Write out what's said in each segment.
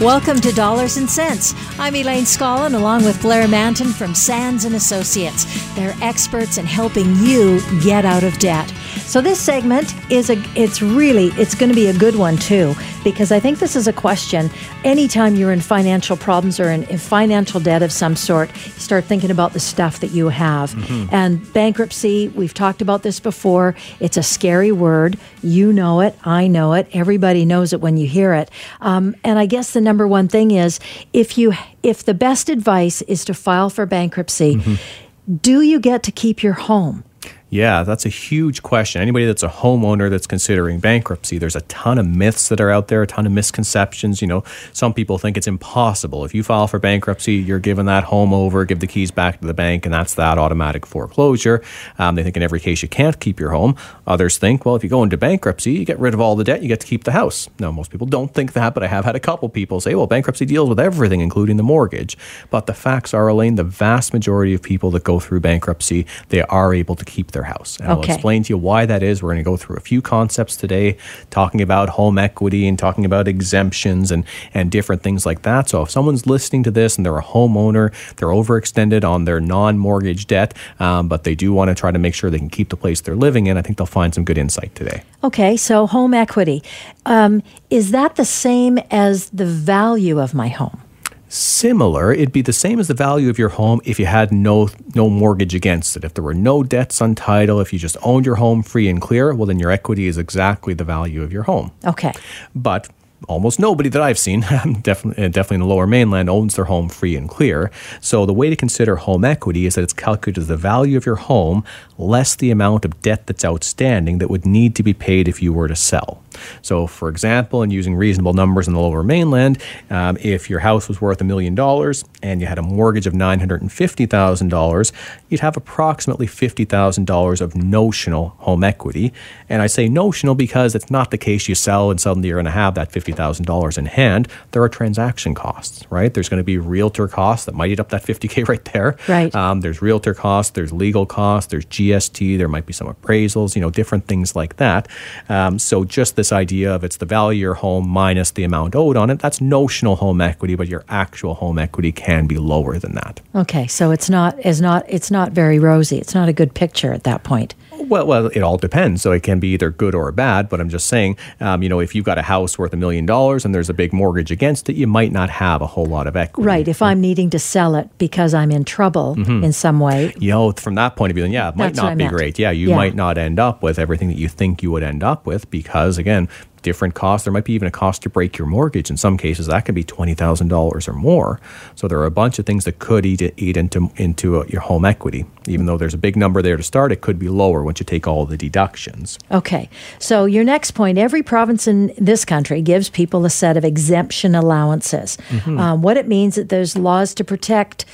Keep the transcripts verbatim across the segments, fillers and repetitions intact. Welcome to Dollars and Cents. I'm Elaine Scollin, along with Blair Manton from Sands and Associates. They're experts in helping you get out of debt. So this segment is a it's really it's going to be a good one too, because I think this is a question. Anytime you're in financial problems or in, in financial debt of some sort, you start thinking about the stuff that you have. Mm-hmm. And bankruptcy, we've talked about this before. It's a scary word. You know it. I know it. Everybody knows it when you hear it. Um, and I guess the number Number one thing is, if you if the best advice is to file for bankruptcy, mm-hmm. do you get to keep your home? Yeah, that's a huge question. Anybody that's a homeowner that's considering bankruptcy, there's a ton of myths that are out there, a ton of misconceptions. You know, some people think it's impossible. If you file for bankruptcy, you're giving that home over, give the keys back to the bank, and that's that automatic foreclosure. Um, they think in every case you can't keep your home. Others think, well, if you go into bankruptcy, you get rid of all the debt, you get to keep the house. Now, most people don't think that, but I have had a couple people say, well, bankruptcy deals with everything, including the mortgage. But the facts are, Elaine, the vast majority of people that go through bankruptcy, they are able to keep their house. And okay. I'll explain to you why that is. We're going to go through a few concepts today, talking about home equity and talking about exemptions and, and different things like that. So if someone's listening to this and they're a homeowner, they're overextended on their non-mortgage debt, um, but they do want to try to make sure they can keep the place they're living in, I think they'll find some good insight today. Okay, so home equity. Um, is that the same as the value of my home? Similar, it'd be the same as the value of your home if you had no no mortgage against it. If there were no debts on title, if you just owned your home free and clear, well, then your equity is exactly the value of your home. Okay. But almost nobody that I've seen, definitely definitely in the Lower Mainland, owns their home free and clear. So the way to consider home equity is that it's calculated as the value of your home less the amount of debt that's outstanding that would need to be paid if you were to sell. So, for example, and using reasonable numbers in the Lower Mainland, um, if your house was worth a million dollars and you had a mortgage of nine hundred fifty thousand dollars, you'd have approximately fifty thousand dollars of notional home equity. And I say notional because it's not the case you sell and suddenly you're going to have that fifty thousand dollars in hand. There are transaction costs, right? There's going to be realtor costs that might eat up that fifty thousand right there. Right. Um, there's realtor costs, there's legal costs, there's G S T, there might be some appraisals, you know, different things like that. Um, so just this This idea of it's the value of your home minus the amount owed on it, that's notional home equity, but your actual home equity can be lower than that. Okay, so it's not is not it's not very rosy. It's not a good picture at that point. Well, well, it all depends. So it can be either good or bad, but I'm just saying, um, you know, if you've got a house worth a million dollars and there's a big mortgage against it, you might not have a whole lot of equity. Right, if I'm needing to sell it because I'm in trouble mm-hmm. in some way. You know, from that point of view, then yeah, it might not be great. Yeah, you yeah. might not end up with everything that you think you would end up with because, again, Again, different costs. There might be even a cost to break your mortgage. In some cases, that could be twenty thousand dollars or more. So there are a bunch of things that could eat eat into into a, your home equity. Even though there's a big number there to start, it could be lower once you take all the deductions. Okay. So your next point, every province in this country gives people a set of exemption allowances. Mm-hmm. Um, what it means that there's laws to protect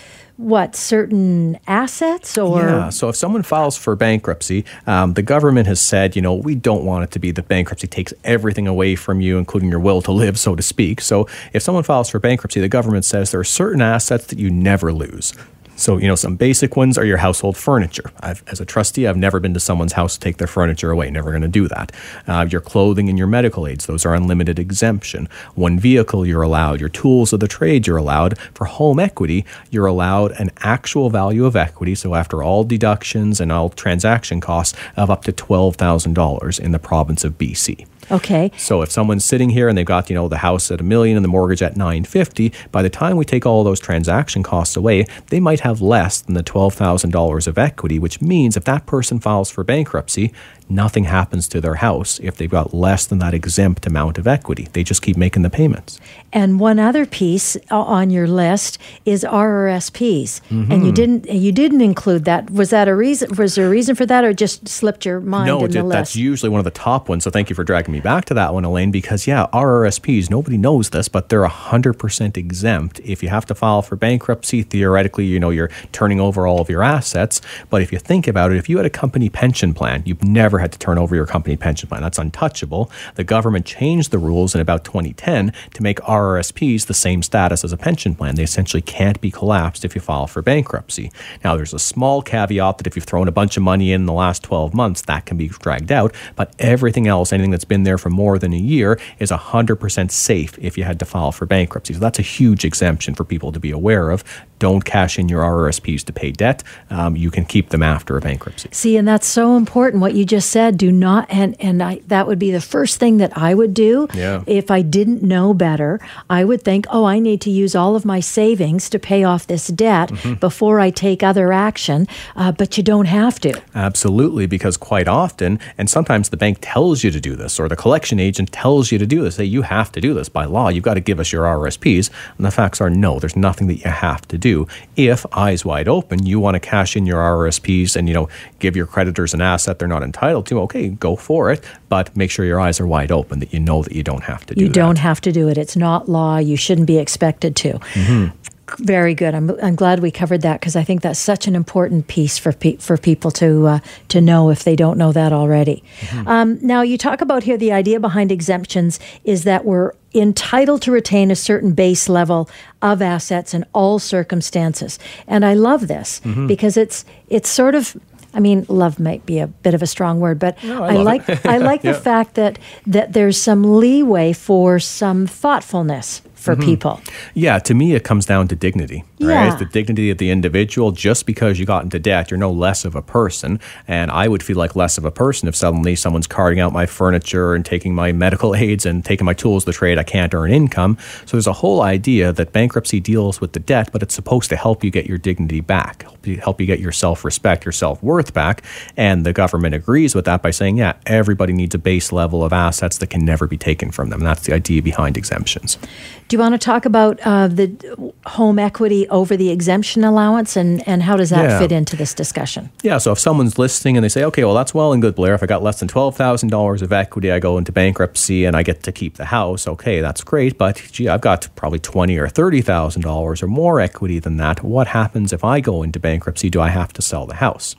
What, certain assets or? Yeah, so if someone files for bankruptcy, um, the government has said, you know, we don't want it to be that bankruptcy takes everything away from you, including your will to live, so to speak. So if someone files for bankruptcy, the government says there are certain assets that you never lose. So, you know, some basic ones are your household furniture. I've, as a trustee, I've never been to someone's house to take their furniture away. Never going to do that. Uh, your clothing and your medical aids, those are unlimited exemption. One vehicle you're allowed. Your tools of the trade you're allowed. For home equity, you're allowed an actual value of equity, so after all deductions and all transaction costs, of up to twelve thousand dollars in the province of B C. Okay. So if someone's sitting here and they've got, you know, the house at a million and the mortgage at nine fifty, by the time we take all those transaction costs away, they might have less than the twelve thousand dollars of equity, which means if that person files for bankruptcy, nothing happens to their house if they've got less than that exempt amount of equity. They just keep making the payments. And one other piece on your list is R R S Ps, mm-hmm. and you didn't you didn't include that. Was that a reason? Was there a reason for that, or just slipped your mind? No, in the it, list? That's usually one of the top ones. So thank you for dragging me back to that one, Elaine. Because yeah, R R S Ps. Nobody knows this, but they're a hundred percent exempt. If you have to file for bankruptcy, theoretically, you know you're turning over all of your assets. But if you think about it, if you had a company pension plan, you've never had to turn over your company pension plan. That's untouchable. The government changed the rules in about twenty ten to make R R S Ps the same status as a pension plan. They essentially can't be collapsed if you file for bankruptcy. Now, there's a small caveat that if you've thrown a bunch of money in the last twelve months, that can be dragged out. But everything else, anything that's been there for more than a year, is one hundred percent safe if you had to file for bankruptcy. So that's a huge exemption for people to be aware of. Don't cash in your R R S Ps to pay debt. Um, you can keep them after a bankruptcy. See, and that's so important, what you just said. Do not, and, and I, that would be the first thing that I would do. Yeah. If I didn't know better, I would think, oh, I need to use all of my savings to pay off this debt mm-hmm. before I take other action. Uh, but you don't have to. Absolutely, because quite often, and sometimes the bank tells you to do this, or the collection agent tells you to do this, that you have to do this by law. You've got to give us your R R S Ps. And the facts are no, there's nothing that you have to do. If, eyes wide open, you want to cash in your R R S Ps and, you know, give your creditors an asset they're not entitled to, okay, go for it. But make sure your eyes are wide open, that you know that you don't have to do it. You that. don't have to do it. It's not law. You shouldn't be expected to. Mm-hmm. Very good. I'm I'm glad we covered that, because I think that's such an important piece for pe- for people to uh, to know if they don't know that already. Mm-hmm. Um, now, you talk about here the idea behind exemptions is that we're entitled to retain a certain base level of assets in all circumstances, and I love this mm-hmm. because it's it's sort of. I mean, love might be a bit of a strong word, but no, I, I like I like yeah. the fact that, that there's some leeway for some thoughtfulness for mm-hmm. people. Yeah, to me, it comes down to dignity, right? Yeah. The dignity of the individual. Just because you got into debt, you're no less of a person. And I would feel like less of a person if suddenly someone's carting out my furniture and taking my medical aids and taking my tools to trade. I can't earn income. So there's a whole idea that bankruptcy deals with the debt, but it's supposed to help you get your dignity back, help you get your self-respect, your self-worth back. And the government agrees with that by saying, yeah, everybody needs a base level of assets that can never be taken from them. And that's the idea behind exemptions. Do you want to talk about uh, the home equity over the exemption allowance, and, and how does that yeah. fit into this discussion? Yeah, so if someone's listening and they say, okay, well, that's well and good, Blair. If I got less than twelve thousand dollars of equity, I go into bankruptcy and I get to keep the house. Okay, that's great. But gee, I've got probably twenty thousand dollars or thirty thousand dollars or more equity than that. What happens if I go into bankruptcy? Do I have to sell the house?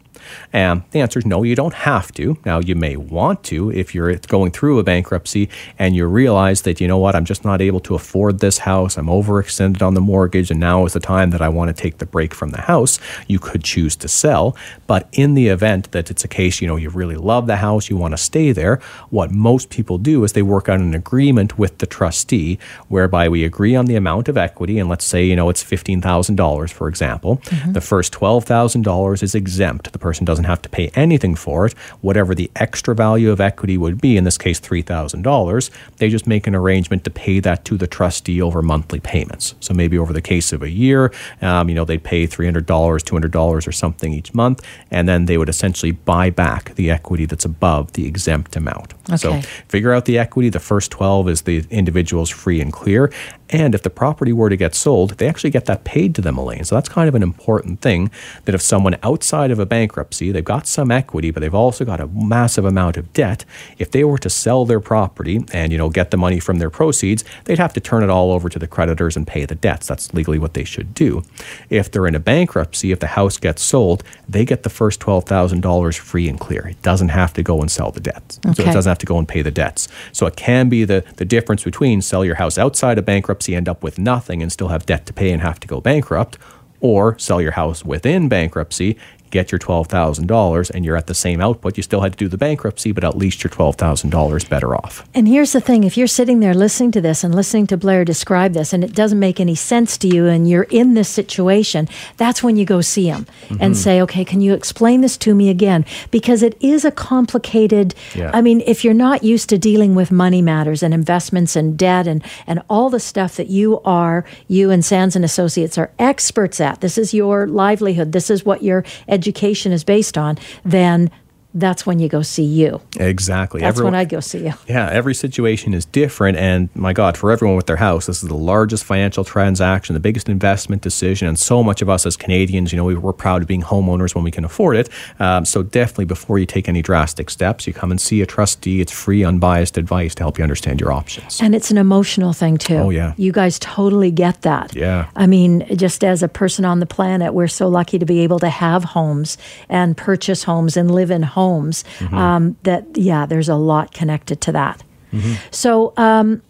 And the answer is no, you don't have to. Now, you may want to if you're going through a bankruptcy and you realize that, you know what, I'm just not able to afford this house. I'm overextended on the mortgage, and now is the time that I want to take the break from the house. You could choose to sell. But in the event that it's a case, you know, you really love the house, you want to stay there, what most people do is they work out an agreement with the trustee whereby we agree on the amount of equity. And let's say, you know, it's fifteen thousand dollars, for example. Mm-hmm. The first twelve thousand dollars is exempt. The person person doesn't have to pay anything for it. Whatever the extra value of equity would be, in this case three thousand dollars, they just make an arrangement to pay that to the trustee over monthly payments. So maybe over the case of a year, um, you know, they pay three hundred dollars, two hundred dollars or something each month, and then they would essentially buy back the equity that's above the exempt amount. Okay. So figure out the equity. The first twelve is the individual's free and clear. And if the property were to get sold, they actually get that paid to them, Elaine. So that's kind of an important thing, that if someone outside of a bankruptcy, they've got some equity, but they've also got a massive amount of debt. If they were to sell their property and, you know, get the money from their proceeds, they'd have to turn it all over to the creditors and pay the debts. That's legally what they should do. If they're in a bankruptcy, if the house gets sold, they get the first twelve thousand dollars free and clear. It doesn't have to go and sell the debts. Okay. So it doesn't have to go and pay the debts. So it can be the, the difference between sell your house outside of bankruptcy, end up with nothing and still have debt to pay and have to go bankrupt, or sell your house within bankruptcy, get your twelve thousand dollars, and you're at the same output. You still had to do the bankruptcy, but at least you're twelve thousand dollars better off. And here's the thing. If you're sitting there listening to this and listening to Blair describe this, and it doesn't make any sense to you, and you're in this situation, that's when you go see him mm-hmm. and say, okay, can you explain this to me again? Because it is a complicated, yeah. I mean, if you're not used to dealing with money matters and investments and debt and, and all the stuff that you are, you and Sands and Associates are experts at, this is your livelihood, this is what you're education is based on, then that's when you go see you. Exactly. That's everyone, when I go see you. Yeah, every situation is different. And my God, for everyone with their house, this is the largest financial transaction, the biggest investment decision. And so much of us as Canadians, you know, we, we're proud of being homeowners when we can afford it. Um, so definitely before you take any drastic steps, you come and see a trustee. It's free, unbiased advice to help you understand your options. And it's an emotional thing too. Oh, yeah. You guys totally get that. Yeah. I mean, just as a person on the planet, we're so lucky to be able to have homes and purchase homes and live in homes. homes, mm-hmm. um, that, yeah, there's a lot connected to that. Mm-hmm. So um,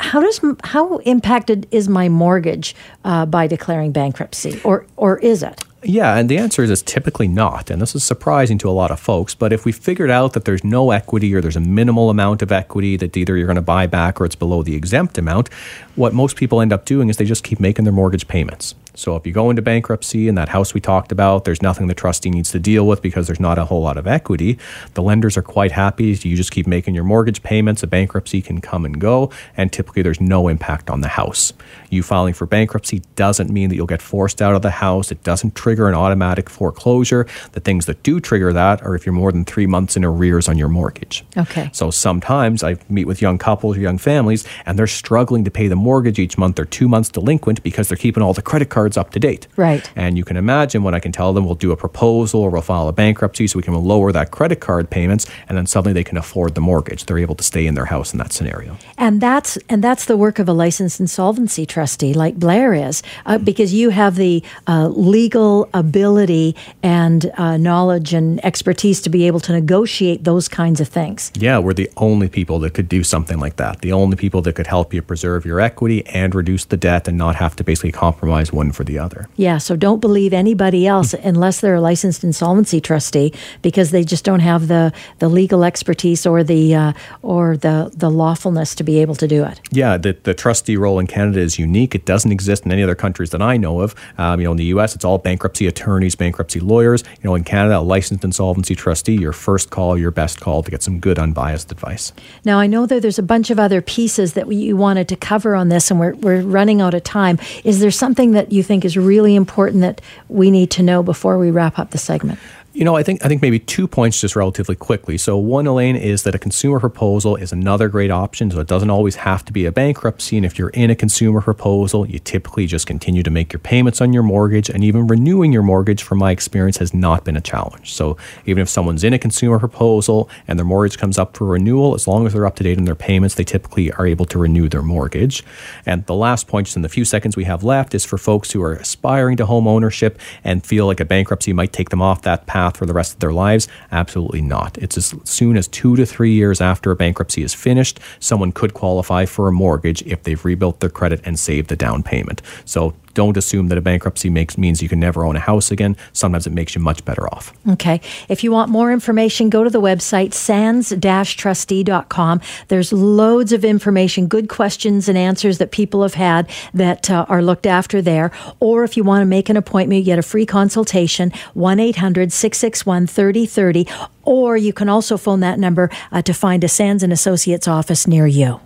how does how impacted is my mortgage uh, by declaring bankruptcy, or or is it? Yeah, and the answer is it's typically not, and this is surprising to a lot of folks, but if we figured out that there's no equity or there's a minimal amount of equity that either you're going to buy back or it's below the exempt amount, what most people end up doing is they just keep making their mortgage payments. So if you go into bankruptcy and that house we talked about, there's nothing the trustee needs to deal with because there's not a whole lot of equity. The lenders are quite happy. You just keep making your mortgage payments. A bankruptcy can come and go, and typically there's no impact on the house. You filing for bankruptcy doesn't mean that you'll get forced out of the house. It doesn't trigger an automatic foreclosure. The things that do trigger that are if you're more than three months in arrears on your mortgage. Okay. So sometimes I meet with young couples or young families, and they're struggling to pay the mortgage each month. They're two months delinquent because they're keeping all the credit cards up to date. Right. And you can imagine when I can tell them we'll do a proposal or we'll file a bankruptcy so we can lower that credit card payments, and then suddenly they can afford the mortgage. They're able to stay in their house in that scenario. And that's and that's the work of a licensed insolvency trustee like Blair is, uh, mm-hmm. because you have the uh, legal ability and uh, knowledge and expertise to be able to negotiate those kinds of things. Yeah, we're the only people that could do something like that. The only people that could help you preserve your equity and reduce the debt and not have to basically compromise one for the other. Yeah, so don't believe anybody else unless they're a licensed insolvency trustee, because they just don't have the, the legal expertise or the uh, or the the lawfulness to be able to do it. Yeah, the, the trustee role in Canada is unique. It doesn't exist in any other countries that I know of. Um, you know, in the U S, it's all bankruptcy attorneys, bankruptcy lawyers. You know, in Canada, a licensed insolvency trustee, your first call, your best call to get some good unbiased advice. Now, I know that there's a bunch of other pieces that we, you wanted to cover on this, and we're we're running out of time. Is there something that you think is really important that we need to know before we wrap up the segment? You know, I think I think maybe two points just relatively quickly. So one, Elaine, is that a consumer proposal is another great option. So it doesn't always have to be a bankruptcy. And if you're in a consumer proposal, you typically just continue to make your payments on your mortgage, and even renewing your mortgage, from my experience, has not been a challenge. So even if someone's in a consumer proposal and their mortgage comes up for renewal, as long as they're up to date on their payments, they typically are able to renew their mortgage. And the last point, just in the few seconds we have left, is for folks who are aspiring to home ownership and feel like a bankruptcy might take them off that path for the rest of their lives. Absolutely not. It's as soon as two to three years after a bankruptcy is finished, someone could qualify for a mortgage if they've rebuilt their credit and saved the down payment. So don't assume that a bankruptcy makes means you can never own a house again. Sometimes it makes you much better off. Okay. If you want more information, go to the website sands dash trustee dot com. There's loads of information, good questions and answers that people have had that uh, are looked after there. Or if you want to make an appointment, you get a free consultation, one eight hundred six six one three oh three oh. Or you can also phone that number uh, to find a Sands and Associates office near you.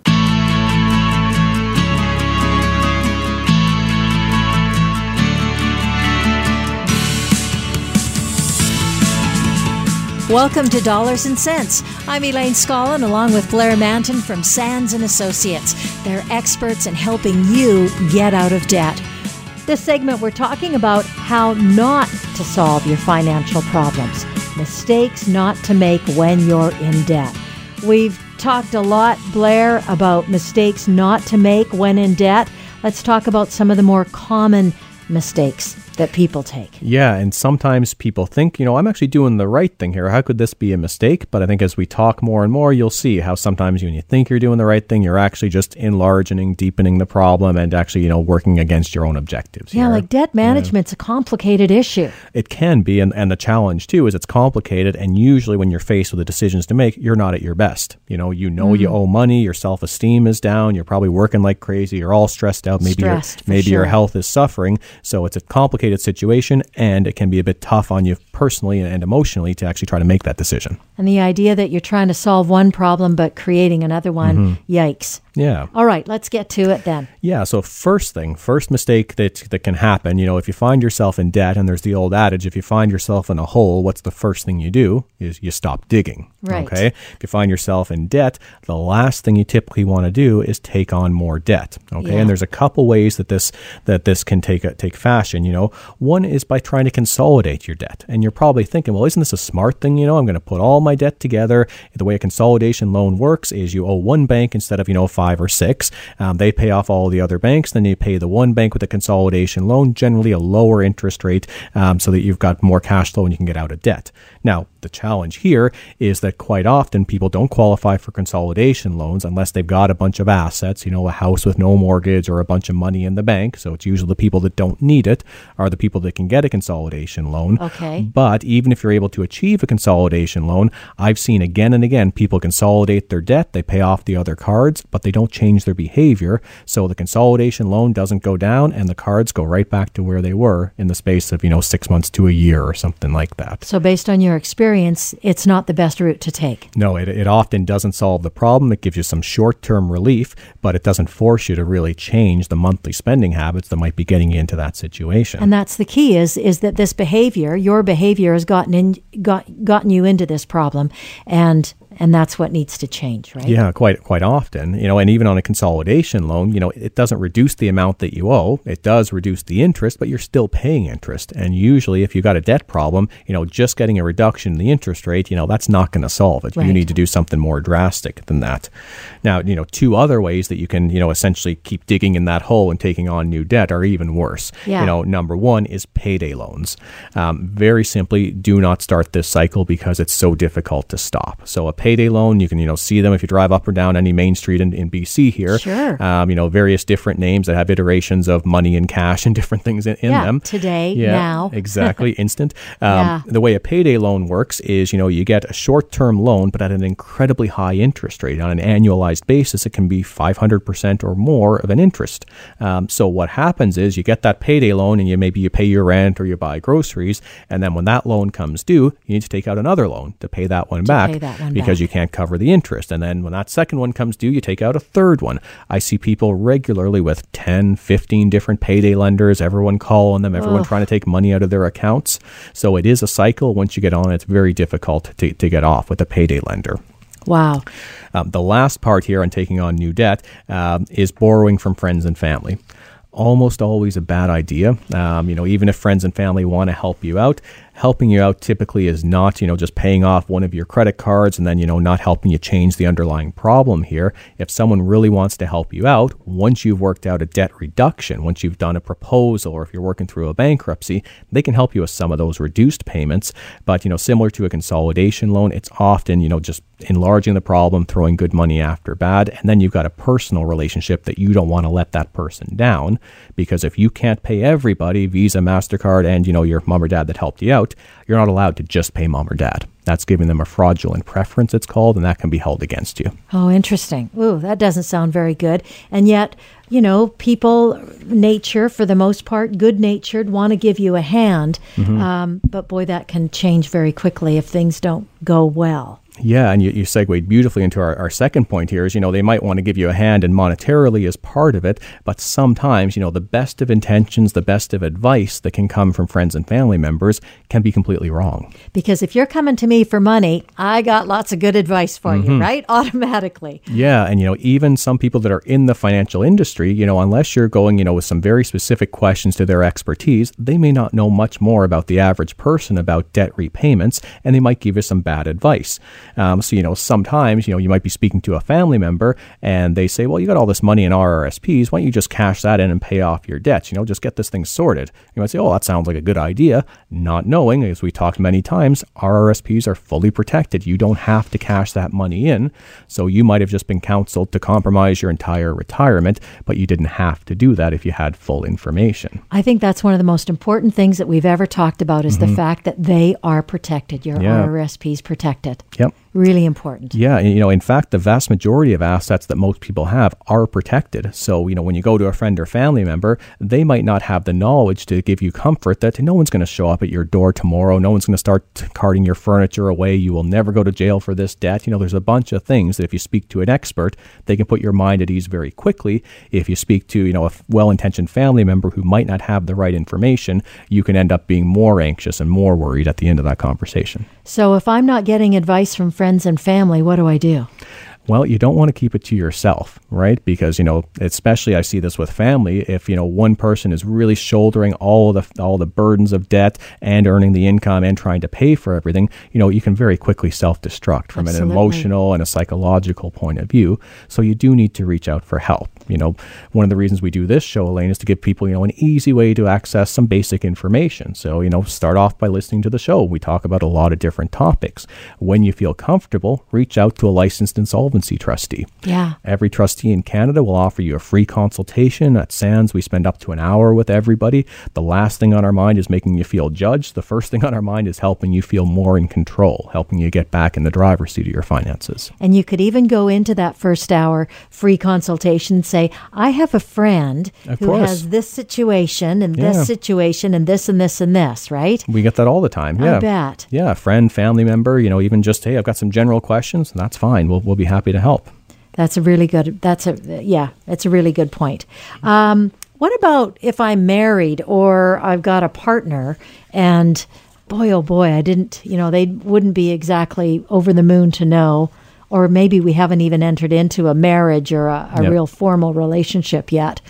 Welcome to Dollars and Cents. I'm Elaine Scollin, along with Blair Manton from Sands and Associates. They're experts in helping you get out of debt. This segment, we're talking about how not to solve your financial problems, mistakes not to make when you're in debt. We've talked a lot, Blair, about mistakes not to make when in debt. Let's talk about some of the more common mistakes that people take. Yeah, and sometimes people think, you know, I'm actually doing the right thing here. How could this be a mistake? But I think as we talk more and more, you'll see how sometimes when you think you're doing the right thing, you're actually just enlarging, deepening the problem, and actually, you know, working against your own objectives. Yeah, you know? Like debt management's yeah. a complicated issue. It can be, and, and the challenge too is it's complicated, and usually when you're faced with the decisions to make, you're not at your best. You know, you know mm. you owe money, your self-esteem is down, you're probably working like crazy, you're all stressed out, maybe, stressed, your, maybe sure. your health is suffering, so it's a complicated situation, and it can be a bit tough on you personally and emotionally to actually try to make that decision. And the idea that you're trying to solve one problem but creating another one, mm-hmm. yikes. Yeah. All right, let's get to it then. Yeah, so first thing, first mistake that that can happen, you know, if you find yourself in debt, and there's the old adage, if you find yourself in a hole, what's the first thing you do is you stop digging. Right. Okay? If you find yourself in debt, the last thing you typically want to do is take on more debt. Okay? Yeah. And there's a couple ways that this that this can take a, take fashion, you know. One is by trying to consolidate your debt. And you're probably thinking, well, isn't this a smart thing, you know? I'm going to put all my debt together. The way a consolidation loan works is you owe one bank instead of, you know, five or six. Um, they pay off all the other banks. Then you pay the one bank with a consolidation loan, generally a lower interest rate, um, so that you've got more cash flow and you can get out of debt. Now, the challenge here is that quite often people don't qualify for consolidation loans unless they've got a bunch of assets, you know, a house with no mortgage or a bunch of money in the bank. So it's usually the people that don't need it are the people that can get a consolidation loan. Okay. But even if you're able to achieve a consolidation loan, I've seen again and again, people consolidate their debt, they pay off the other cards, but they don't change their behavior. So the consolidation loan doesn't go down and the cards go right back to where they were in the space of, you know, six months to a year or something like that. So based on your experience, it's not the best route to take. No, it, it often doesn't solve the problem. It gives you some short-term relief, but it doesn't force you to really change the monthly spending habits that might be getting you into that situation. And that's the key is, is that this behavior, your behavior has gotten in, got, gotten you into this problem. And And that's what needs to change, right? Yeah, quite quite often, you know, and even on a consolidation loan, you know, it doesn't reduce the amount that you owe. It does reduce the interest, but you're still paying interest. And usually if you've got a debt problem, you know, just getting a reduction in the interest rate, you know, that's not going to solve it. Right. You need to do something more drastic than that. Now, you know, two other ways that you can, you know, essentially keep digging in that hole and taking on new debt are even worse. Yeah. You know, number one is payday loans. Um, very simply, do not start this cycle because it's so difficult to stop. So a payday Payday loan, you can, you know, see them if you drive up or down any main street in, in B C here. Sure. Um, you know, various different names that have iterations of money and cash and different things in, in yeah, them. Today, yeah, now. Exactly. Instant. Um, yeah. The way a payday loan works is, you know, you get a short-term loan, but at an incredibly high interest rate. On an annualized basis, it can be five hundred percent or more of an interest. Um, so what happens is you get that payday loan and you maybe you pay your rent or you buy groceries. And then when that loan comes due, you need to take out another loan to pay that one to back. Pay that one because back. You can't cover the interest. And then when that second one comes due, you take out a third one. I see people regularly with ten, fifteen different payday lenders, everyone calling them, everyone oh. trying to take money out of their accounts. So it is a cycle. Once you get on, it's very difficult to, to get off with a payday lender. Wow. Um, the last part here on taking on new debt um, is borrowing from friends and family. Almost always a bad idea. Um, you know, even if friends and family want to help you out, helping you out typically is not, you know, just paying off one of your credit cards and then, you know, not helping you change the underlying problem here. If someone really wants to help you out, once you've worked out a debt reduction, once you've done a proposal, or if you're working through a bankruptcy, they can help you with some of those reduced payments. But, you know, similar to a consolidation loan, it's often, you know, just enlarging the problem, throwing good money after bad. And then you've got a personal relationship that you don't want to let that person down, because if you can't pay everybody, Visa, MasterCard, and, you know, your mom or dad that helped you out, you're not allowed to just pay mom or dad. That's giving them a fraudulent preference, it's called, and that can be held against you. Oh, interesting. Ooh, that doesn't sound very good. And yet, you know, people, nature, for the most part, good-natured, want to give you a hand. Mm-hmm. Um, but boy, that can change very quickly if things don't go well. Yeah, and you, you segued beautifully into our, our second point here is, you know, they might want to give you a hand and monetarily as part of it, but sometimes, you know, the best of intentions, the best of advice that can come from friends and family members can be completely wrong. Because if you're coming to me for money, I got lots of good advice for mm-hmm. you, right? Automatically. Yeah, and, you know, even some people that are in the financial industry, you know, unless you're going, you know, with some very specific questions to their expertise, they may not know much more about the average person about debt repayments, and they might give you some bad advice. Um, so, you know, sometimes, you know, you might be speaking to a family member and they say, well, you got all this money in R R S Ps. Why don't you just cash that in and pay off your debts? You know, just get this thing sorted. You might say, oh, that sounds like a good idea. Not knowing, as we talked many times, R R S Ps are fully protected. You don't have to cash that money in. So you might have just been counseled to compromise your entire retirement, but you didn't have to do that if you had full information. I think that's one of the most important things that we've ever talked about is mm-hmm. the fact that they are protected. Your yeah. R R S Ps protected. Yep. Really important. Yeah. And, you know, in fact, the vast majority of assets that most people have are protected. So, you know, when you go to a friend or family member, they might not have the knowledge to give you comfort that no one's going to show up at your door tomorrow. No one's going to start carting your furniture away. You will never go to jail for this debt. You know, there's a bunch of things that if you speak to an expert, they can put your mind at ease very quickly. If you speak to, you know, a well-intentioned family member who might not have the right information, you can end up being more anxious and more worried at the end of that conversation. So if I'm not getting advice from friends, friends and family, what do I do? Well, you don't want to keep it to yourself, right? Because, you know, especially I see this with family, if, you know, one person is really shouldering all the all the burdens of debt and earning the income and trying to pay for everything, you know, you can very quickly self-destruct from Absolutely. An emotional and a psychological point of view. So you do need to reach out for help. You know, one of the reasons we do this show, Elaine, is to give people, you know, an easy way to access some basic information. So, you know, start off by listening to the show. We talk about a lot of different topics. When you feel comfortable, reach out to a licensed insolvency trustee. Yeah. Every trustee in Canada will offer you a free consultation. At Sands, we spend up to an hour with everybody. The last thing on our mind is making you feel judged. The first thing on our mind is helping you feel more in control, helping you get back in the driver's seat of your finances. And you could even go into that first hour free consultation and say, I have a friend of who course. Has this situation and yeah. this situation and this and this and this, right? We get that all the time. Yeah. I bet. Yeah. Friend, family member, you know, even just, hey, I've got some general questions. And that's fine. We'll, we'll be happy to help. That's a really good, that's a, yeah, that's a really good point. Um, what about if I'm married or I've got a partner and boy, oh boy, I didn't, you know, they wouldn't be exactly over the moon to know, or maybe we haven't even entered into a marriage or a, a yep. real formal relationship yet.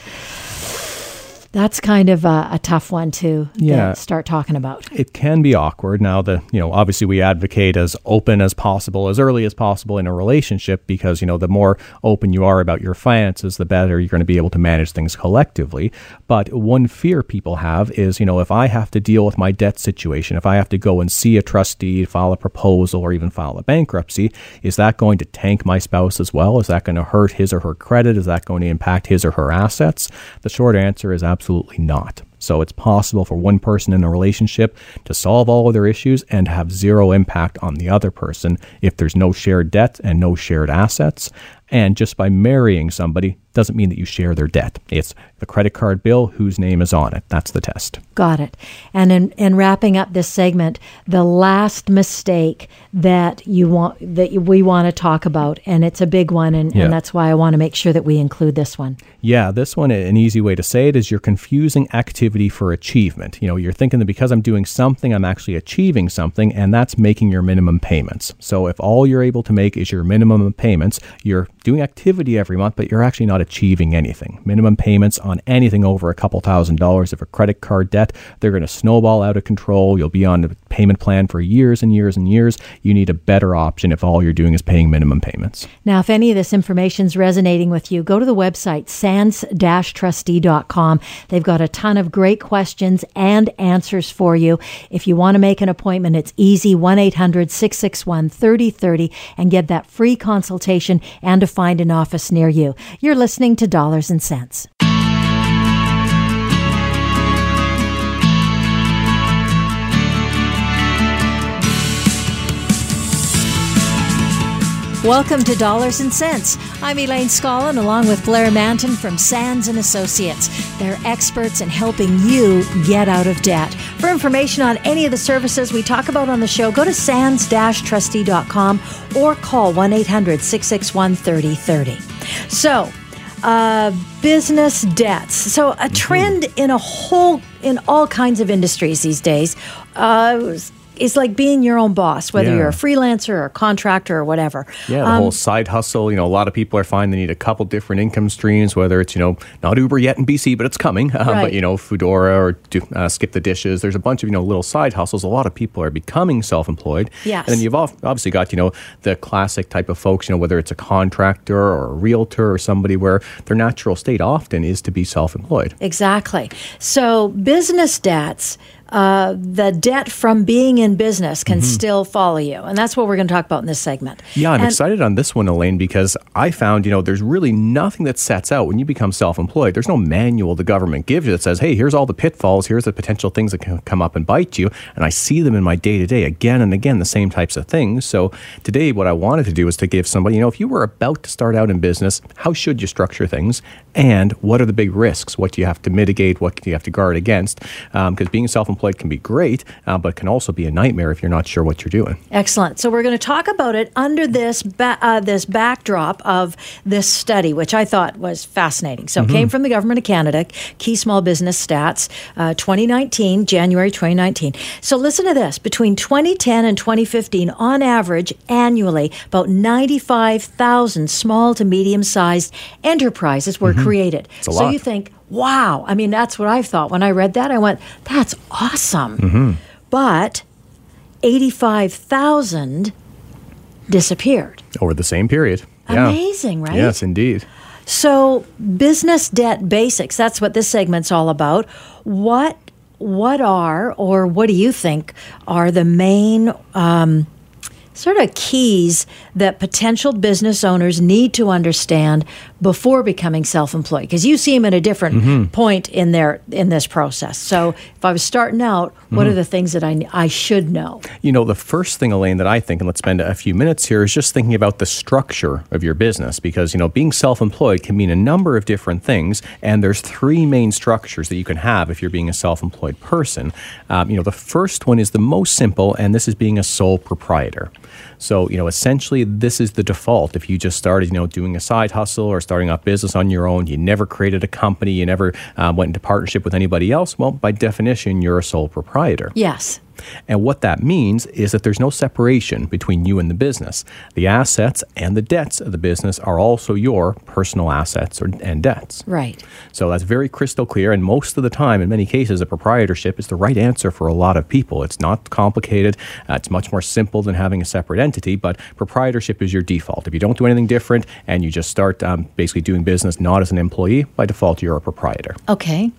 That's kind of a, a tough one to yeah. start talking about. It can be awkward. Now, the you know, obviously we advocate as open as possible, as early as possible in a relationship because, you know, the more open you are about your finances, the better you're going to be able to manage things collectively. But one fear people have is, you know, if I have to deal with my debt situation, if I have to go and see a trustee, file a proposal, or even file a bankruptcy, is that going to tank my spouse as well? Is that going to hurt his or her credit? Is that going to impact his or her assets? The short answer is absolutely. Absolutely not. So it's possible for one person in a relationship to solve all of their issues and have zero impact on the other person if there's no shared debt and no shared assets. And just by marrying somebody doesn't mean that you share their debt. It's the credit card bill, whose name is on it. That's the test. Got it. And in, in wrapping up this segment, the last mistake that you want that we want to talk about, and it's a big one, and, yeah. and that's why I want to make sure that we include this one. Yeah, this one, an easy way to say it is you're confusing activity for achievement. You know, you're thinking that because I'm doing something, I'm actually achieving something, and that's making your minimum payments. So if all you're able to make is your minimum payments, you're doing activity every month, but you're actually not achieving anything. Minimum payments on anything over a couple thousand dollars of a credit card debt, they're going to snowball out of control. You'll be on a payment plan for years and years and years. You need a better option if all you're doing is paying minimum payments. Now, if any of this information's resonating with you, go to the website, sands dash trustee dot com. They've got a ton of great questions and answers for you. If you want to make an appointment, it's easy, one eight hundred six six one three oh three oh, and get that free consultation and a find an office near you. You're listening to Dollars and Cents. Welcome to Dollars and Cents. I'm Elaine Scollin, along with Blair Manton from Sands and Associates. They're experts in helping you get out of debt. For information on any of the services we talk about on the show, go to sands dash trustee dot com or call one eight hundred six six one three oh three oh. So, uh, business debts. So, a trend in a whole, in all kinds of industries these days, uh, it's like being your own boss, whether yeah. you're a freelancer or a contractor or whatever. Yeah, the um, whole side hustle. You know, a lot of people are finding they need a couple different income streams, whether it's, you know, not Uber yet in B C, but it's coming. Um, right. But, you know, Foodora or do, uh, Skip the Dishes. There's a bunch of, you know, little side hustles. A lot of people are becoming self-employed. Yes. And then you've obviously got, you know, the classic type of folks, you know, whether it's a contractor or a realtor or somebody where their natural state often is to be self-employed. Exactly. So business debts uh, the debt from being in business can mm-hmm. still follow you. And that's what we're going to talk about in this segment. Yeah, I'm and, excited on this one, Elaine, because I found, you know, there's really nothing that sets out when you become self-employed. There's no manual the government gives you that says, hey, here's all the pitfalls, here's the potential things that can come up and bite you. And I see them in my day-to-day again and again, the same types of things. So today, what I wanted to do was to give somebody, you know, if you were about to start out in business, how should you structure things? And what are the big risks? What do you have to mitigate? What do you have to guard against? Because um, being self-employed can be great, uh, but can also be a nightmare if you're not sure what you're doing. Excellent. So we're going to talk about it under this ba- uh, this backdrop of this study, which I thought was fascinating. So mm-hmm. it came from the Government of Canada, Key Small Business Stats, uh, twenty nineteen, January twenty nineteen. So listen to this. Between twenty ten and twenty fifteen, on average, annually, about ninety-five thousand small to medium-sized enterprises were mm-hmm. created. It's a lot. So you think, wow. I mean, that's what I thought. When I read that, I went, that's awesome. Mm-hmm. But eighty-five thousand disappeared. Over the same period. Yeah. Amazing, right? Yes, indeed. So business debt basics, that's what this segment's all about. What what are, or what do you think are the main um, sort of keys that potential business owners need to understand before becoming self-employed? Because you see them at a different mm-hmm. point in their in this process. So if I was starting out, what mm-hmm. are the things that I, I should know? You know, the first thing, Elaine, that I think, and let's spend a few minutes here, is just thinking about the structure of your business. Because, you know, being self-employed can mean a number of different things. And there's three main structures that you can have if you're being a self-employed person. Um, you know, the first one is the most simple, and this is being a sole proprietor. So, you know, essentially, this is the default. If you just started, you know, doing a side hustle or starting up business on your own, you never created a company, you never um, went into partnership with anybody else, well, by definition, you're a sole proprietor. Yes. And what that means is that there's no separation between you and the business. The assets and the debts of the business are also your personal assets or, and debts. Right. So that's very crystal clear. And most of the time, in many cases, a proprietorship is the right answer for a lot of people. It's not complicated. Uh, it's much more simple than having a separate entity. But proprietorship is your default. If you don't do anything different and you just start um, basically doing business not as an employee, by default, you're a proprietor. Okay.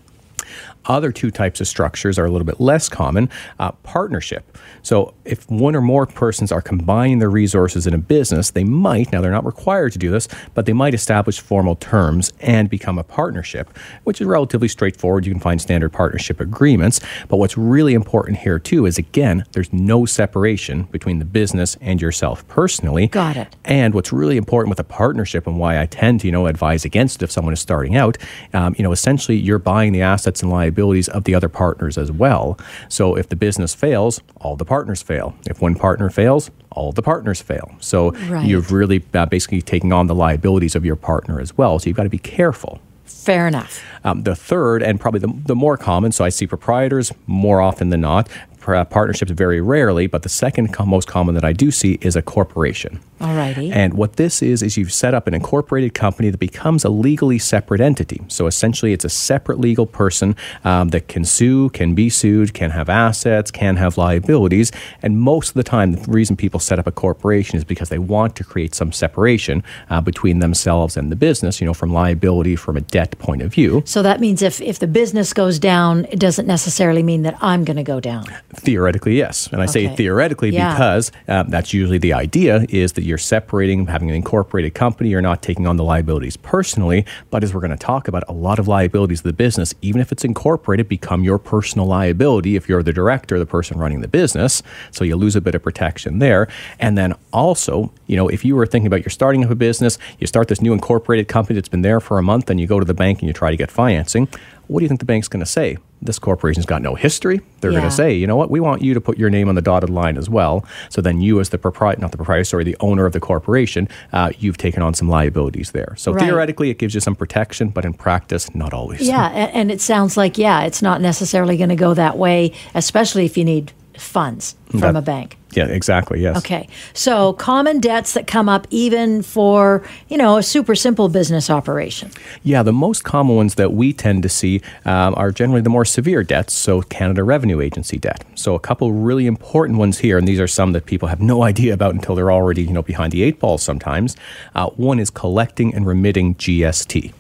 Other two types of structures are a little bit less common. Uh, partnership. So if one or more persons are combining their resources in a business, they might, now they're not required to do this, but they might establish formal terms and become a partnership, which is relatively straightforward. You can find standard partnership agreements. But what's really important here too is, again, there's no separation between the business and yourself personally. Got it. And what's really important with a partnership, and why I tend to, you know, advise against it if someone is starting out, um, you know, essentially you're buying the assets and liabilities of the other partners as well. So if the business fails, all the partners fail. If one partner fails, all the partners fail. So right. you're really uh, basically taking on the liabilities of your partner as well. So you've got to be careful. Fair enough. Um, the third, and probably the, the more common, so I see proprietors more often than not, Uh, partnerships very rarely, but the second com- most common that I do see is a corporation. All righty. And what this is, is you've set up an incorporated company that becomes a legally separate entity. So essentially, it's a separate legal person um, that can sue, can be sued, can have assets, can have liabilities. And most of the time, the reason people set up a corporation is because they want to create some separation uh, between themselves and the business, you know, from liability, from a debt point of view. So that means if, if the business goes down, it doesn't necessarily mean that I'm going to go down. Theoretically, yes. And I okay. say theoretically yeah. because um, that's usually the idea, is that you're separating, having an incorporated company, you're not taking on the liabilities personally. But as we're going to talk about, a lot of liabilities of the business, even if it's incorporated, become your personal liability if you're the director, the person running the business. So you lose a bit of protection there. And then also, you know, if you were thinking about you're starting up a business, you start this new incorporated company that's been there for a month, and you go to the bank and you try to get financing, what do you think the bank's going to say? This corporation's got no history. They're yeah. going to say, you know what, we want you to put your name on the dotted line as well. So then you as the proprietor, not the proprietor, sorry, the owner of the corporation, uh, you've taken on some liabilities there. So right. theoretically, it gives you some protection, but in practice, not always. Yeah, and it sounds like, yeah, it's not necessarily going to go that way, especially if you need funds from that, a bank. Yeah, exactly, yes. Okay, so common debts that come up even for, you know, a super simple business operation. Yeah, the most common ones that we tend to see um, are generally the more severe debts, so Canada Revenue Agency debt. So a couple really important ones here, and these are some that people have no idea about until they're already, you know, behind the eight ball sometimes. Uh, one is collecting and remitting G S T.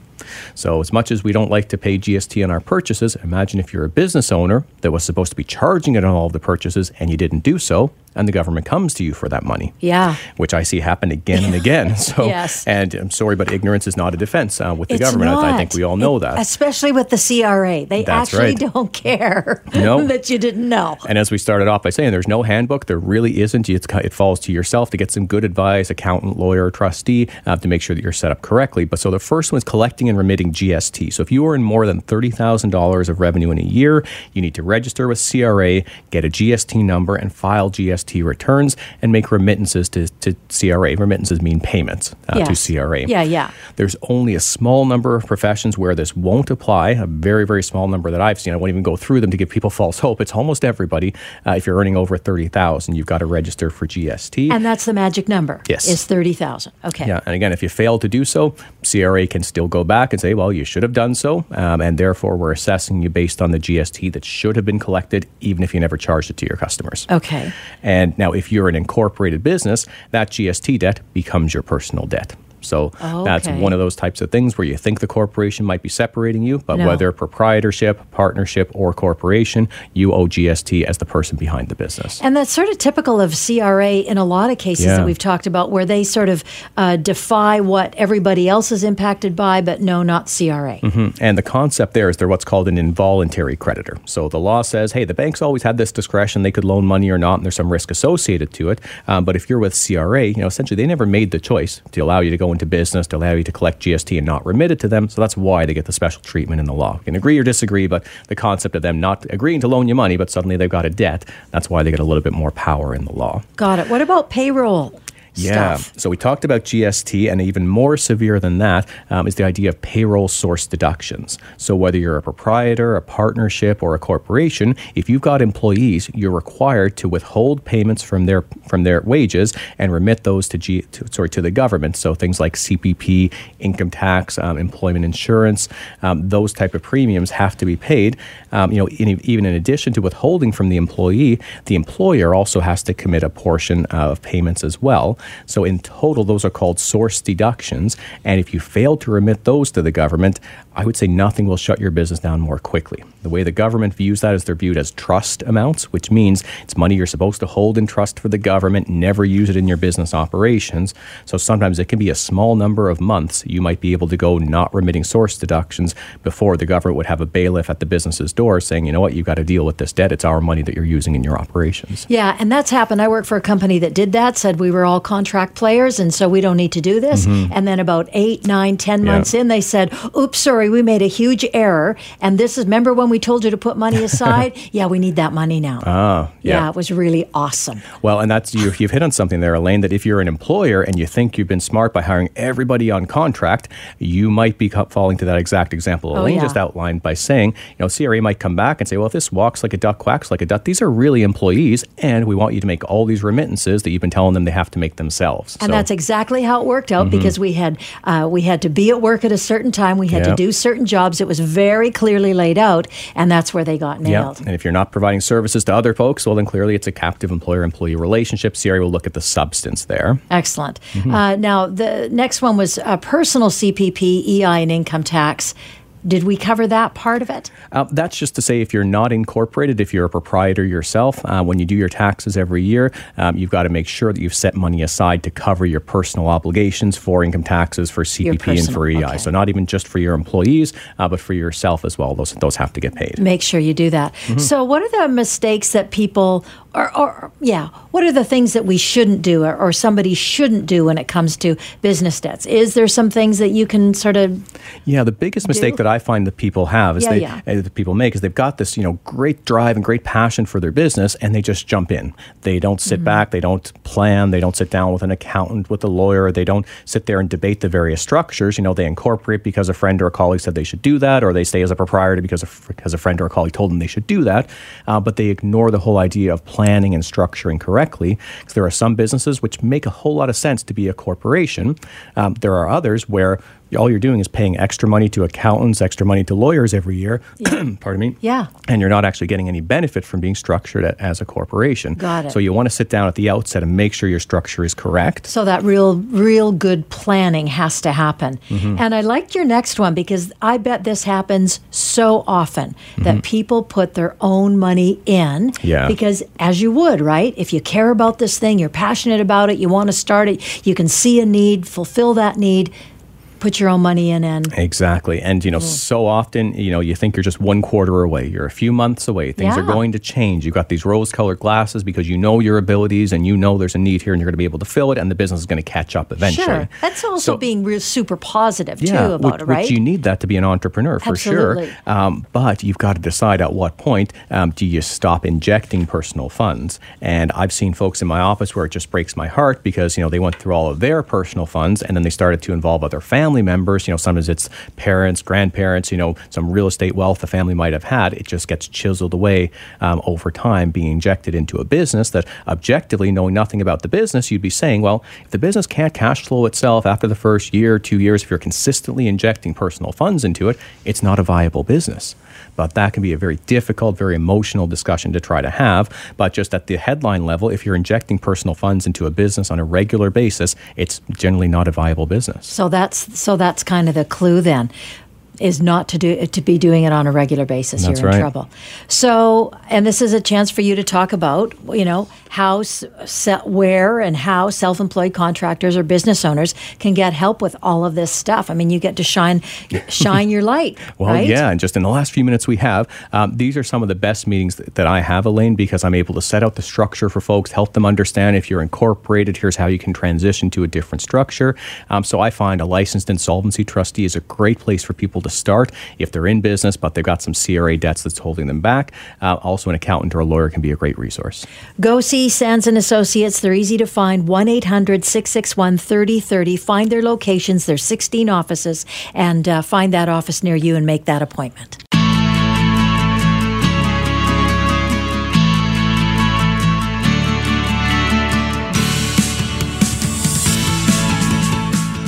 So as much as we don't like to pay G S T on our purchases, imagine if you're a business owner that was supposed to be charging it on all of the purchases and you didn't do so, and the government comes to you for that money. Yeah. Which I see happen again and again. So, yes. And I'm sorry, but ignorance is not a defense uh, with the it's government. Not. I, I think we all know it, that. Especially with the C R A. They That's actually right. don't care no. that you didn't know. And as we started off by saying, there's no handbook. There really isn't. It's, it falls to yourself to get some good advice, accountant, lawyer, trustee, uh, to make sure that you're set up correctly. But so the first one is collecting and remitting G S T. So if you earn more than thirty thousand dollars of revenue in a year, you need to register with C R A, get a G S T number, and file G S T returns and make remittances to, to C R A. Remittances mean payments uh, yes. to C R A. Yeah, yeah. There's only a small number of professions where this won't apply, a very, very small number that I've seen. I won't even go through them to give people false hope. It's almost everybody. Uh, if you're earning over thirty thousand dollars, you've got to register for G S T. And that's the magic number. Yes. Is thirty thousand dollars. Okay. Yeah, and again, if you fail to do so, C R A can still go back and say, well, you should have done so, um, and therefore we're assessing you based on the G S T that should have been collected, even if you never charged it to your customers. Okay. And And now if you're an incorporated business, that G S T debt becomes your personal debt. So okay. that's one of those types of things where you think the corporation might be separating you, but no. whether proprietorship, partnership, or corporation, you owe G S T as the person behind the business. And that's sort of typical of C R A in a lot of cases yeah. that we've talked about, where they sort of uh, defy what everybody else is impacted by, but no, not C R A. Mm-hmm. And the concept there is they're what's called an involuntary creditor. So the law says, hey, the bank's always had this discretion. They could loan money or not, and there's some risk associated to it. Um, but if you're with C R A, you know, essentially they never made the choice to allow you to go into business, to allow you to collect G S T and not remit it to them. So that's why they get the special treatment in the law. You can agree or disagree, but the concept of them not agreeing to loan you money, but suddenly they've got a debt, that's why they get a little bit more power in the law. Got it. What about payroll? Yeah. Stuff. So we talked about G S T, and even more severe than that um, is the idea of payroll source deductions. So whether you're a proprietor, a partnership, or a corporation, if you've got employees, you're required to withhold payments from their from their wages and remit those to G to, sorry to the government. So things like C P P, income tax, um, employment insurance, um, those type of premiums have to be paid. Um, you know, in, even in addition to withholding from the employee, the employer also has to commit a portion of payments as well. So in total, those are called source deductions. And if you fail to remit those to the government, I would say nothing will shut your business down more quickly. The way the government views that is they're viewed as trust amounts, which means it's money you're supposed to hold in trust for the government, never use it in your business operations. So sometimes it can be a small number of months you might be able to go not remitting source deductions before the government would have a bailiff at the business's door saying, you know what, you've got to deal with this debt. It's our money that you're using in your operations. Yeah, and that's happened. I work for a company that did that, said we were all contract players, and so we don't need to do this. Mm-hmm. And then about eight, nine, ten yeah. months in, they said, oops, sorry, we made a huge error. And this is, remember when we told you to put money aside? yeah, we need that money now. Ah, yeah. yeah, it was really awesome. Well, and that's you, you've hit on something there, Elaine, that if you're an employer and you think you've been smart by hiring everybody on contract, you might be falling to that exact example Elaine oh, yeah. just outlined by saying, you know, C R A might come back and say, well, if this walks like a duck, quacks like a duck, these are really employees, and we want you to make all these remittances that you've been telling them they have to make them themselves. And so. That's exactly how it worked out mm-hmm. because we had uh, we had to be at work at a certain time. We had yep. to do certain jobs. It was very clearly laid out, and that's where they got nailed. Yep. And if you're not providing services to other folks, well, then clearly it's a captive employer-employee relationship. C R A will look at the substance there. Excellent. Mm-hmm. Uh, now, the next one was uh, personal C P P, E I, and income tax. Did we cover that part of it? Uh, that's just to say if you're not incorporated, if you're a proprietor yourself, uh, when you do your taxes every year, um, you've got to make sure that you've set money aside to cover your personal obligations for income taxes, for C P P, and for E I. Okay. So not even just for your employees, uh, but for yourself as well. Those, those have to get paid. Make sure you do that. Mm-hmm. So what are the mistakes that people... Or, or, yeah, what are the things that we shouldn't do or, or somebody shouldn't do when it comes to business debts? Is there some things that you can sort of Yeah, the biggest do? mistake that I find that people have is yeah, they yeah. Uh, that people make is they've got this, you know, great drive and great passion for their business, and they just jump in. They don't sit mm-hmm. back, they don't plan, they don't sit down with an accountant, with a lawyer, they don't sit there and debate the various structures. You know, they incorporate because a friend or a colleague said they should do that, or they stay as a proprietor because a, because a friend or a colleague told them they should do that, uh, but they ignore the whole idea of planning. planning and structuring correctly, because there are some businesses which make a whole lot of sense to be a corporation. Um, there are others where all you're doing is paying extra money to accountants, extra money to lawyers every year. Yeah. Pardon me. Yeah. And you're not actually getting any benefit from being structured as a corporation. Got it. So you want to sit down at the outset and make sure your structure is correct. So that real, real good planning has to happen. Mm-hmm. And I liked your next one because I bet this happens so often that mm-hmm. people put their own money in. Yeah. Because as you would, right? If you care about this thing, you're passionate about it, you want to start it, you can see a need, fulfill that need. Put your own money in and... Exactly. And, you know, mm. so often, you know, you think you're just one quarter away. You're a few months away. Things yeah. are going to change. You've got these rose-colored glasses because you know your abilities and you know there's a need here and you're going to be able to fill it and the business is going to catch up eventually. Sure. That's also so, being real super positive, yeah, too, about which, it, right? Which you need that to be an entrepreneur, for Absolutely. Sure. Um, but you've got to decide at what point um, do you stop injecting personal funds. And I've seen folks in my office where it just breaks my heart because, you know, they went through all of their personal funds and then they started to involve other families. Family members, you know, sometimes it's parents, grandparents, you know, some real estate wealth the family might have had. It just gets chiseled away um, over time, being injected into a business that objectively, knowing nothing about the business, you'd be saying, well, if the business can't cash flow itself after the first year, two years, if you're consistently injecting personal funds into it, it's not a viable business. But that can be a very difficult, very emotional discussion to try to have. But just at the headline level, if you're injecting personal funds into a business on a regular basis, it's generally not a viable business. So that's so that's kind of the clue then, is not to do to be doing it on a regular basis. That's you're in right. trouble. So, and this is a chance for you to talk about, you know, how, where, and how self-employed contractors or business owners can get help with all of this stuff. I mean, you get to shine, shine your light. Well, right? yeah, and just in the last few minutes we have, um, these are some of the best meetings that, that I have, Elaine, because I'm able to set out the structure for folks, help them understand if you're incorporated, here's how you can transition to a different structure. Um, so I find a licensed insolvency trustee is a great place for people to start if they're in business, but they've got some C R A debts that's holding them back. Uh, also, an accountant or a lawyer can be a great resource. Go see Sands and Associates. They're easy to find. one eight hundred, six six one, three oh three oh. Find their locations. There's sixteen offices. And uh, find that office near you and make that appointment.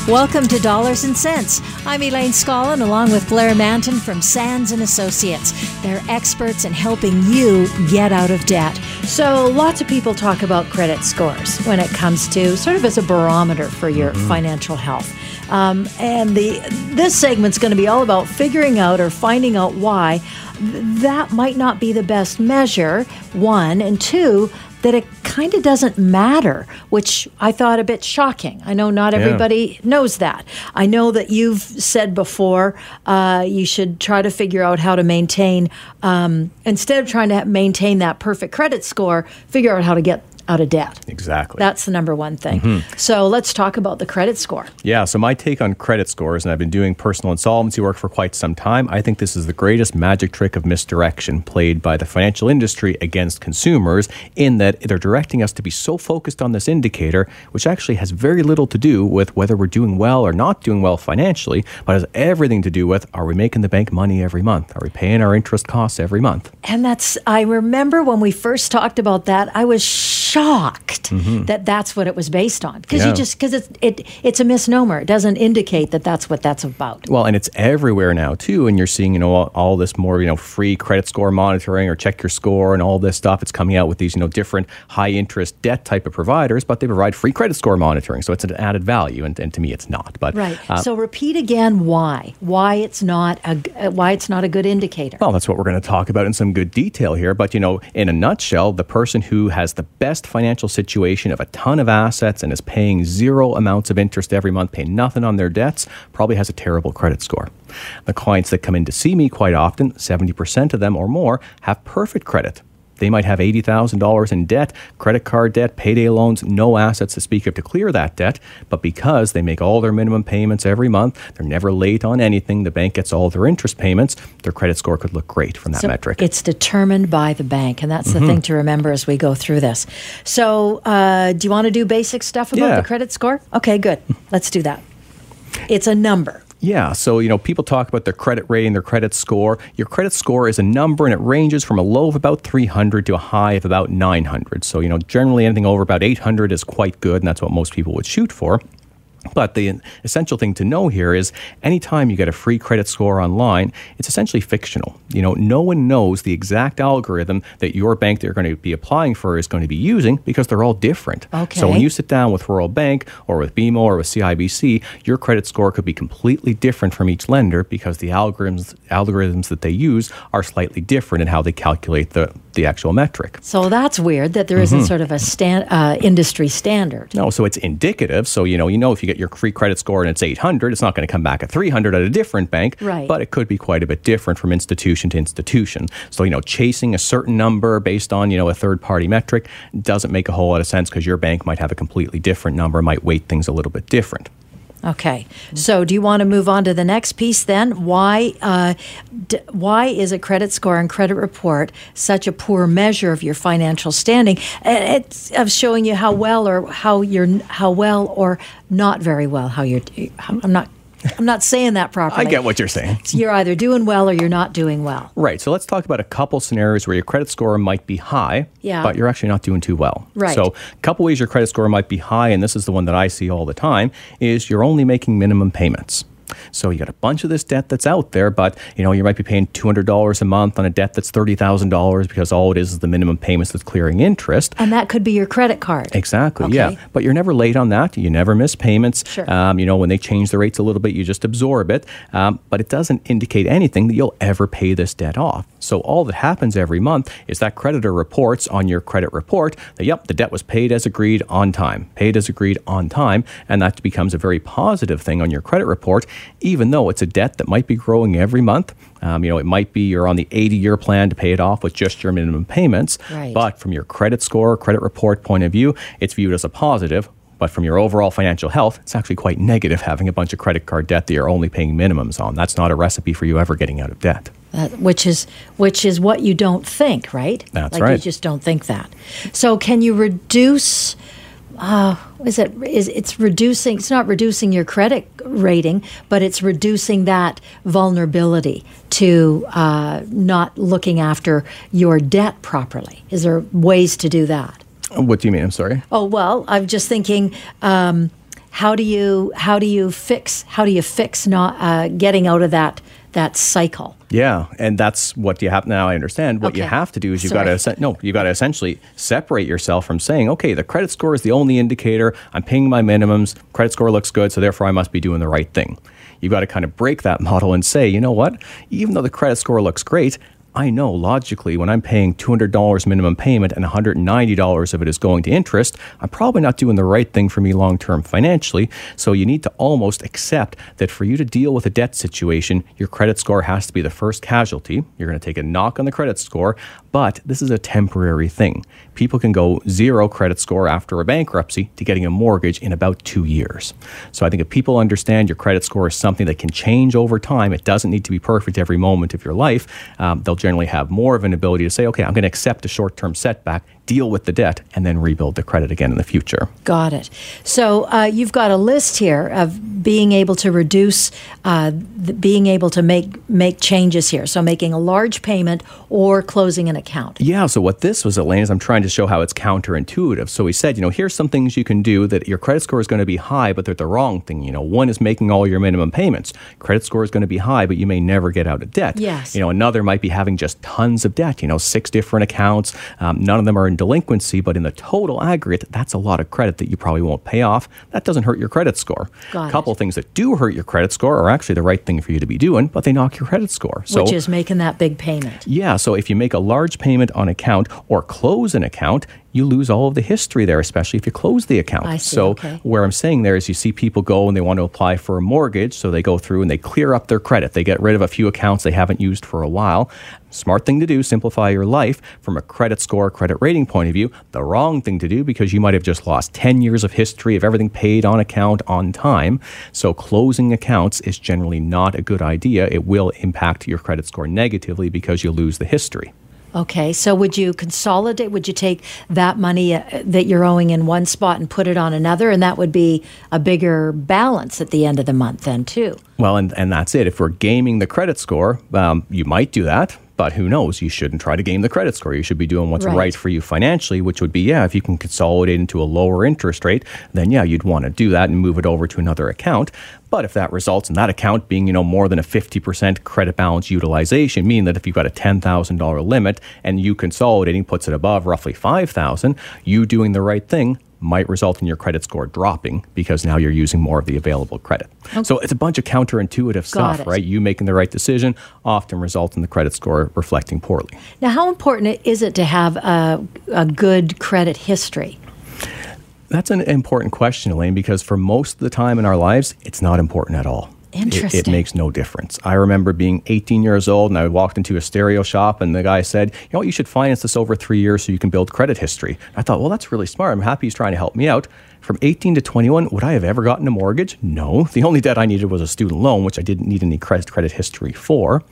Welcome to Dollars and Cents. I'm Elaine Scollin, along with Blair Manton from Sands and Associates. They're experts in helping you get out of debt. So lots of people talk about credit scores when it comes to sort of as a barometer for your mm-hmm. financial health. Um, and the this segment's going to be all about figuring out or finding out why that might not be the best measure, one, and two, that it kind of doesn't matter, which I thought a bit shocking. I know not everybody yeah. knows that. I know that you've said before uh, you should try to figure out how to maintain, um, instead of trying to maintain that perfect credit score, figure out how to get out of debt. Exactly. That's the number one thing. Mm-hmm. So let's talk about the credit score. Yeah, so my take on credit scores, and I've been doing personal insolvency work for quite some time, I think this is the greatest magic trick of misdirection played by the financial industry against consumers, in that they're directing us to be so focused on this indicator, which actually has very little to do with whether we're doing well or not doing well financially, but has everything to do with, are we making the bank money every month? Are we paying our interest costs every month? And that's, I remember when we first talked about that, I was shocked. Shocked mm-hmm. that that's what it was based on, because yeah. you just because it's it it's a misnomer. It doesn't indicate that that's what that's about. Well, and it's everywhere now too, and you're seeing you know all, all this more you know free credit score monitoring or check your score and all this stuff. It's coming out with these you know different high interest debt type of providers, but they provide free credit score monitoring, so it's an added value. And, and to me, it's not. But right. Uh, so repeat again why why it's not a why it's not a good indicator. Well, that's what we're going to talk about in some good detail here. But you know, in a nutshell, the person who has the best financial situation of a ton of assets and is paying zero amounts of interest every month, paying nothing on their debts, probably has a terrible credit score. The clients that come in to see me quite often, seventy percent of them or more, have perfect credit. They might have eighty thousand dollars in debt, credit card debt, payday loans, no assets to speak of to clear that debt. But because they make all their minimum payments every month, they're never late on anything, the bank gets all their interest payments, their credit score could look great from that so metric. It's determined by the bank, and that's the mm-hmm. thing to remember as we go through this. So uh, do you want to do basic stuff about yeah. the credit score? Okay, good. Let's do that. It's a number. Yeah, so, you know, people talk about their credit rating, their credit score. Your credit score is a number, and it ranges from a low of about three hundred to a high of about nine hundred. So, you know, generally anything over about eight hundred is quite good, and that's what most people would shoot for. But the essential thing to know here is anytime you get a free credit score online, it's essentially fictional. You know, no one knows the exact algorithm that your bank they're going to be applying for is going to be using because they're all different. Okay. So when you sit down with Royal Bank or with B M O or with C I B C, your credit score could be completely different from each lender because the algorithms algorithms that they use are slightly different in how they calculate the the actual metric. So that's weird that there mm-hmm. isn't sort of a stand, uh, industry standard. No, so it's indicative. So, you know, you know if you get your free credit score and it's eight hundred, it's not going to come back at three hundred at a different bank, right. But it could be quite a bit different from institution to institution. So, you know, chasing a certain number based on, you know, a third-party metric doesn't make a whole lot of sense because your bank might have a completely different number, might weight things a little bit different. Okay. So do you want to move on to the next piece then? Why uh, d- why is a credit score and credit report such a poor measure of your financial standing? It's of showing you how well or how you're how well or not very well how you're how, I'm not I'm not saying that properly. I get what you're saying. So you're either doing well or you're not doing well. Right. So let's talk about a couple scenarios where your credit score might be high, yeah. but you're actually not doing too well. Right. So a couple ways your credit score might be high, and this is the one that I see all the time, is you're only making minimum payments. So you got a bunch of this debt that's out there, but you know you might be paying two hundred dollars a month on a debt that's thirty thousand dollars because all it is is the minimum payments that's clearing interest. And that could be your credit card. Exactly, okay. Yeah. But you're never late on that. You never miss payments. Sure. Um, you know, when they change the rates a little bit, you just absorb it. Um, but it doesn't indicate anything that you'll ever pay this debt off. So all that happens every month is that creditor reports on your credit report that, yep, the debt was paid as agreed on time, paid as agreed on time. And that becomes a very positive thing on your credit report, even though it's a debt that might be growing every month. Um, you know, it might be you're on the eighty-year plan to pay it off with just your minimum payments. Right. But from your credit score, credit report point of view, it's viewed as a positive. But from your overall financial health, it's actually quite negative having a bunch of credit card debt that you're only paying minimums on. That's not a recipe for you ever getting out of debt. Uh, which is which is what you don't think, right? That's like right. You just don't think that. So can you reduce... Uh, is it? Is it's reducing? It's not reducing your credit rating, but it's reducing that vulnerability to uh, not looking after your debt properly. Is there ways to do that? What do you mean? I'm sorry. Oh well, I'm just thinking. Um, how do you how do you fix how do you fix not uh, getting out of that that cycle? Yeah, and that's what you have now. I understand what okay. you have to do is you've Sorry. got to no, you've got to essentially separate yourself from saying, okay, the credit score is the only indicator. I'm paying my minimums. Credit score looks good, so therefore I must be doing the right thing. You've got to kind of break that model and say, you know what? Even though the credit score looks great, I know logically when I'm paying two hundred dollars minimum payment and one hundred ninety dollars of it is going to interest, I'm probably not doing the right thing for me long-term financially. So you need to almost accept that for you to deal with a debt situation, your credit score has to be the first casualty. You're going to take a knock on the credit score, but this is a temporary thing. People can go zero credit score after a bankruptcy to getting a mortgage in about two years. So I think if people understand your credit score is something that can change over time, it doesn't need to be perfect every moment of your life, um, they'll generally have more of an ability to say, okay, I'm going to accept a short-term setback, deal with the debt, and then rebuild the credit again in the future. Got it. So uh, you've got a list here of being able to reduce, uh, the, being able to make make changes here. So making a large payment or closing an account. Yeah, so what this was, Elaine, is I'm trying to show how it's counterintuitive. So we said, you know, here's some things you can do that your credit score is going to be high, but they're the wrong thing. You know, one is making all your minimum payments. Credit score is going to be high, but you may never get out of debt. Yes. You know, another might be having just tons of debt, you know, six different accounts. Um, none of them are in delinquency, but in the total aggregate, that's a lot of credit that you probably won't pay off. That doesn't hurt your credit score. Got a couple it. Things that do hurt your credit score are actually the right thing for you to be doing, but they knock your credit score. So, which is making that big payment. Yeah. So if you make a large payment on account or close an account, you lose all of the history there, especially if you close the account. I see, so okay. Where I'm saying there is you see people go and they want to apply for a mortgage, so they go through and they clear up their credit. They get rid of a few accounts they haven't used for a while. Smart thing to do, simplify your life from a credit score, credit rating point of view. The wrong thing to do because you might have just lost ten years of history of everything paid on account on time. So closing accounts is generally not a good idea. It will impact your credit score negatively because you lose the history. Okay, so would you consolidate? Would you take that money that you're owing in one spot and put it on another? And that would be a bigger balance at the end of the month then too. Well, and, and that's it. If we're gaming the credit score, um, you might do that. But who knows? You shouldn't try to game the credit score. You should be doing what's right, right for you financially, which would be, yeah, if you can consolidate into a lower interest rate, then yeah, you'd want to do that and move it over to another account. But if that results in that account being, you know, more than a fifty percent credit balance utilization, meaning that if you've got a ten thousand dollars limit and you consolidating puts it above roughly five thousand dollars, you doing the right thing might result in your credit score dropping because now you're using more of the available credit. Okay. So it's a bunch of counterintuitive Got stuff, it. right? You making the right decision often results in the credit score reflecting poorly. Now, how important is it to have a, a good credit history? That's an important question, Elaine, because for most of the time in our lives, it's not important at all. Interesting. It, it makes no difference. I remember being eighteen years old and I walked into a stereo shop and the guy said, you know, you should finance this over three years so you can build credit history. I thought, well, that's really smart. I'm happy he's trying to help me out. From eighteen to twenty-one, would I have ever gotten a mortgage? No. The only debt I needed was a student loan, which I didn't need any credit credit history for.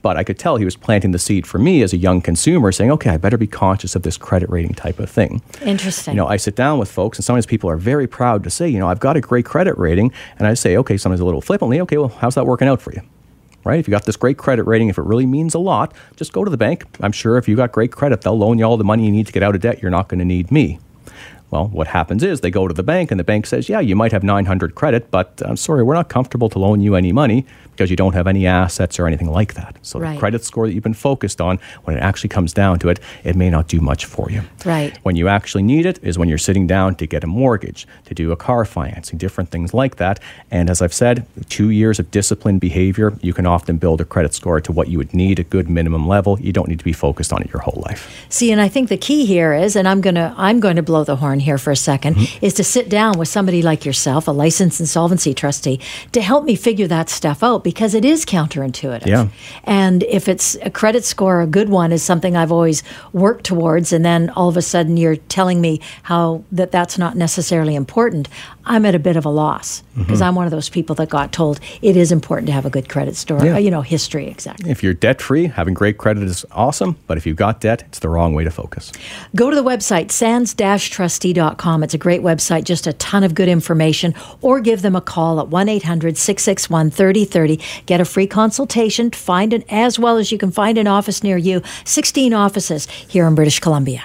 But I could tell he was planting the seed for me as a young consumer, saying, okay, I better be conscious of this credit rating type of thing. Interesting. You know, I sit down with folks, and sometimes people are very proud to say, you know, I've got a great credit rating. And I say, okay, sometimes a little flippantly, okay, well, how's that working out for you? Right? If you got this great credit rating, if it really means a lot, just go to the bank. I'm sure if you got great credit, they'll loan you all the money you need to get out of debt. You're not going to need me. Well, what happens is they go to the bank and the bank says, yeah, you might have nine hundred credit, but I'm sorry, we're not comfortable to loan you any money because you don't have any assets or anything like that. So right. the credit score that you've been focused on, when it actually comes down to it, it may not do much for you. Right. When you actually need it is when you're sitting down to get a mortgage, to do a car financing, different things like that. And as I've said, two years of disciplined behavior, you can often build a credit score to what you would need, a good minimum level. You don't need to be focused on it your whole life. See, and I think the key here is, and I'm going to I'm going to blow the horn here for a second, mm-hmm. is to sit down with somebody like yourself, a licensed insolvency trustee, to help me figure that stuff out, because it is counterintuitive. Yeah. And if it's a credit score, a good one is something I've always worked towards, and then all of a sudden you're telling me how that that's not necessarily important, I'm at a bit of a loss, because mm-hmm. I'm one of those people that got told it is important to have a good credit story, yeah. you know, history, exactly. If you're debt-free, having great credit is awesome, but if you've got debt, it's the wrong way to focus. Go to the website, sands dash trustee dot com. It's a great website, just a ton of good information, or give them a call at one eight hundred six six one three oh three oh. Get a free consultation, find an, as well as you can find an office near you, sixteen offices here in British Columbia.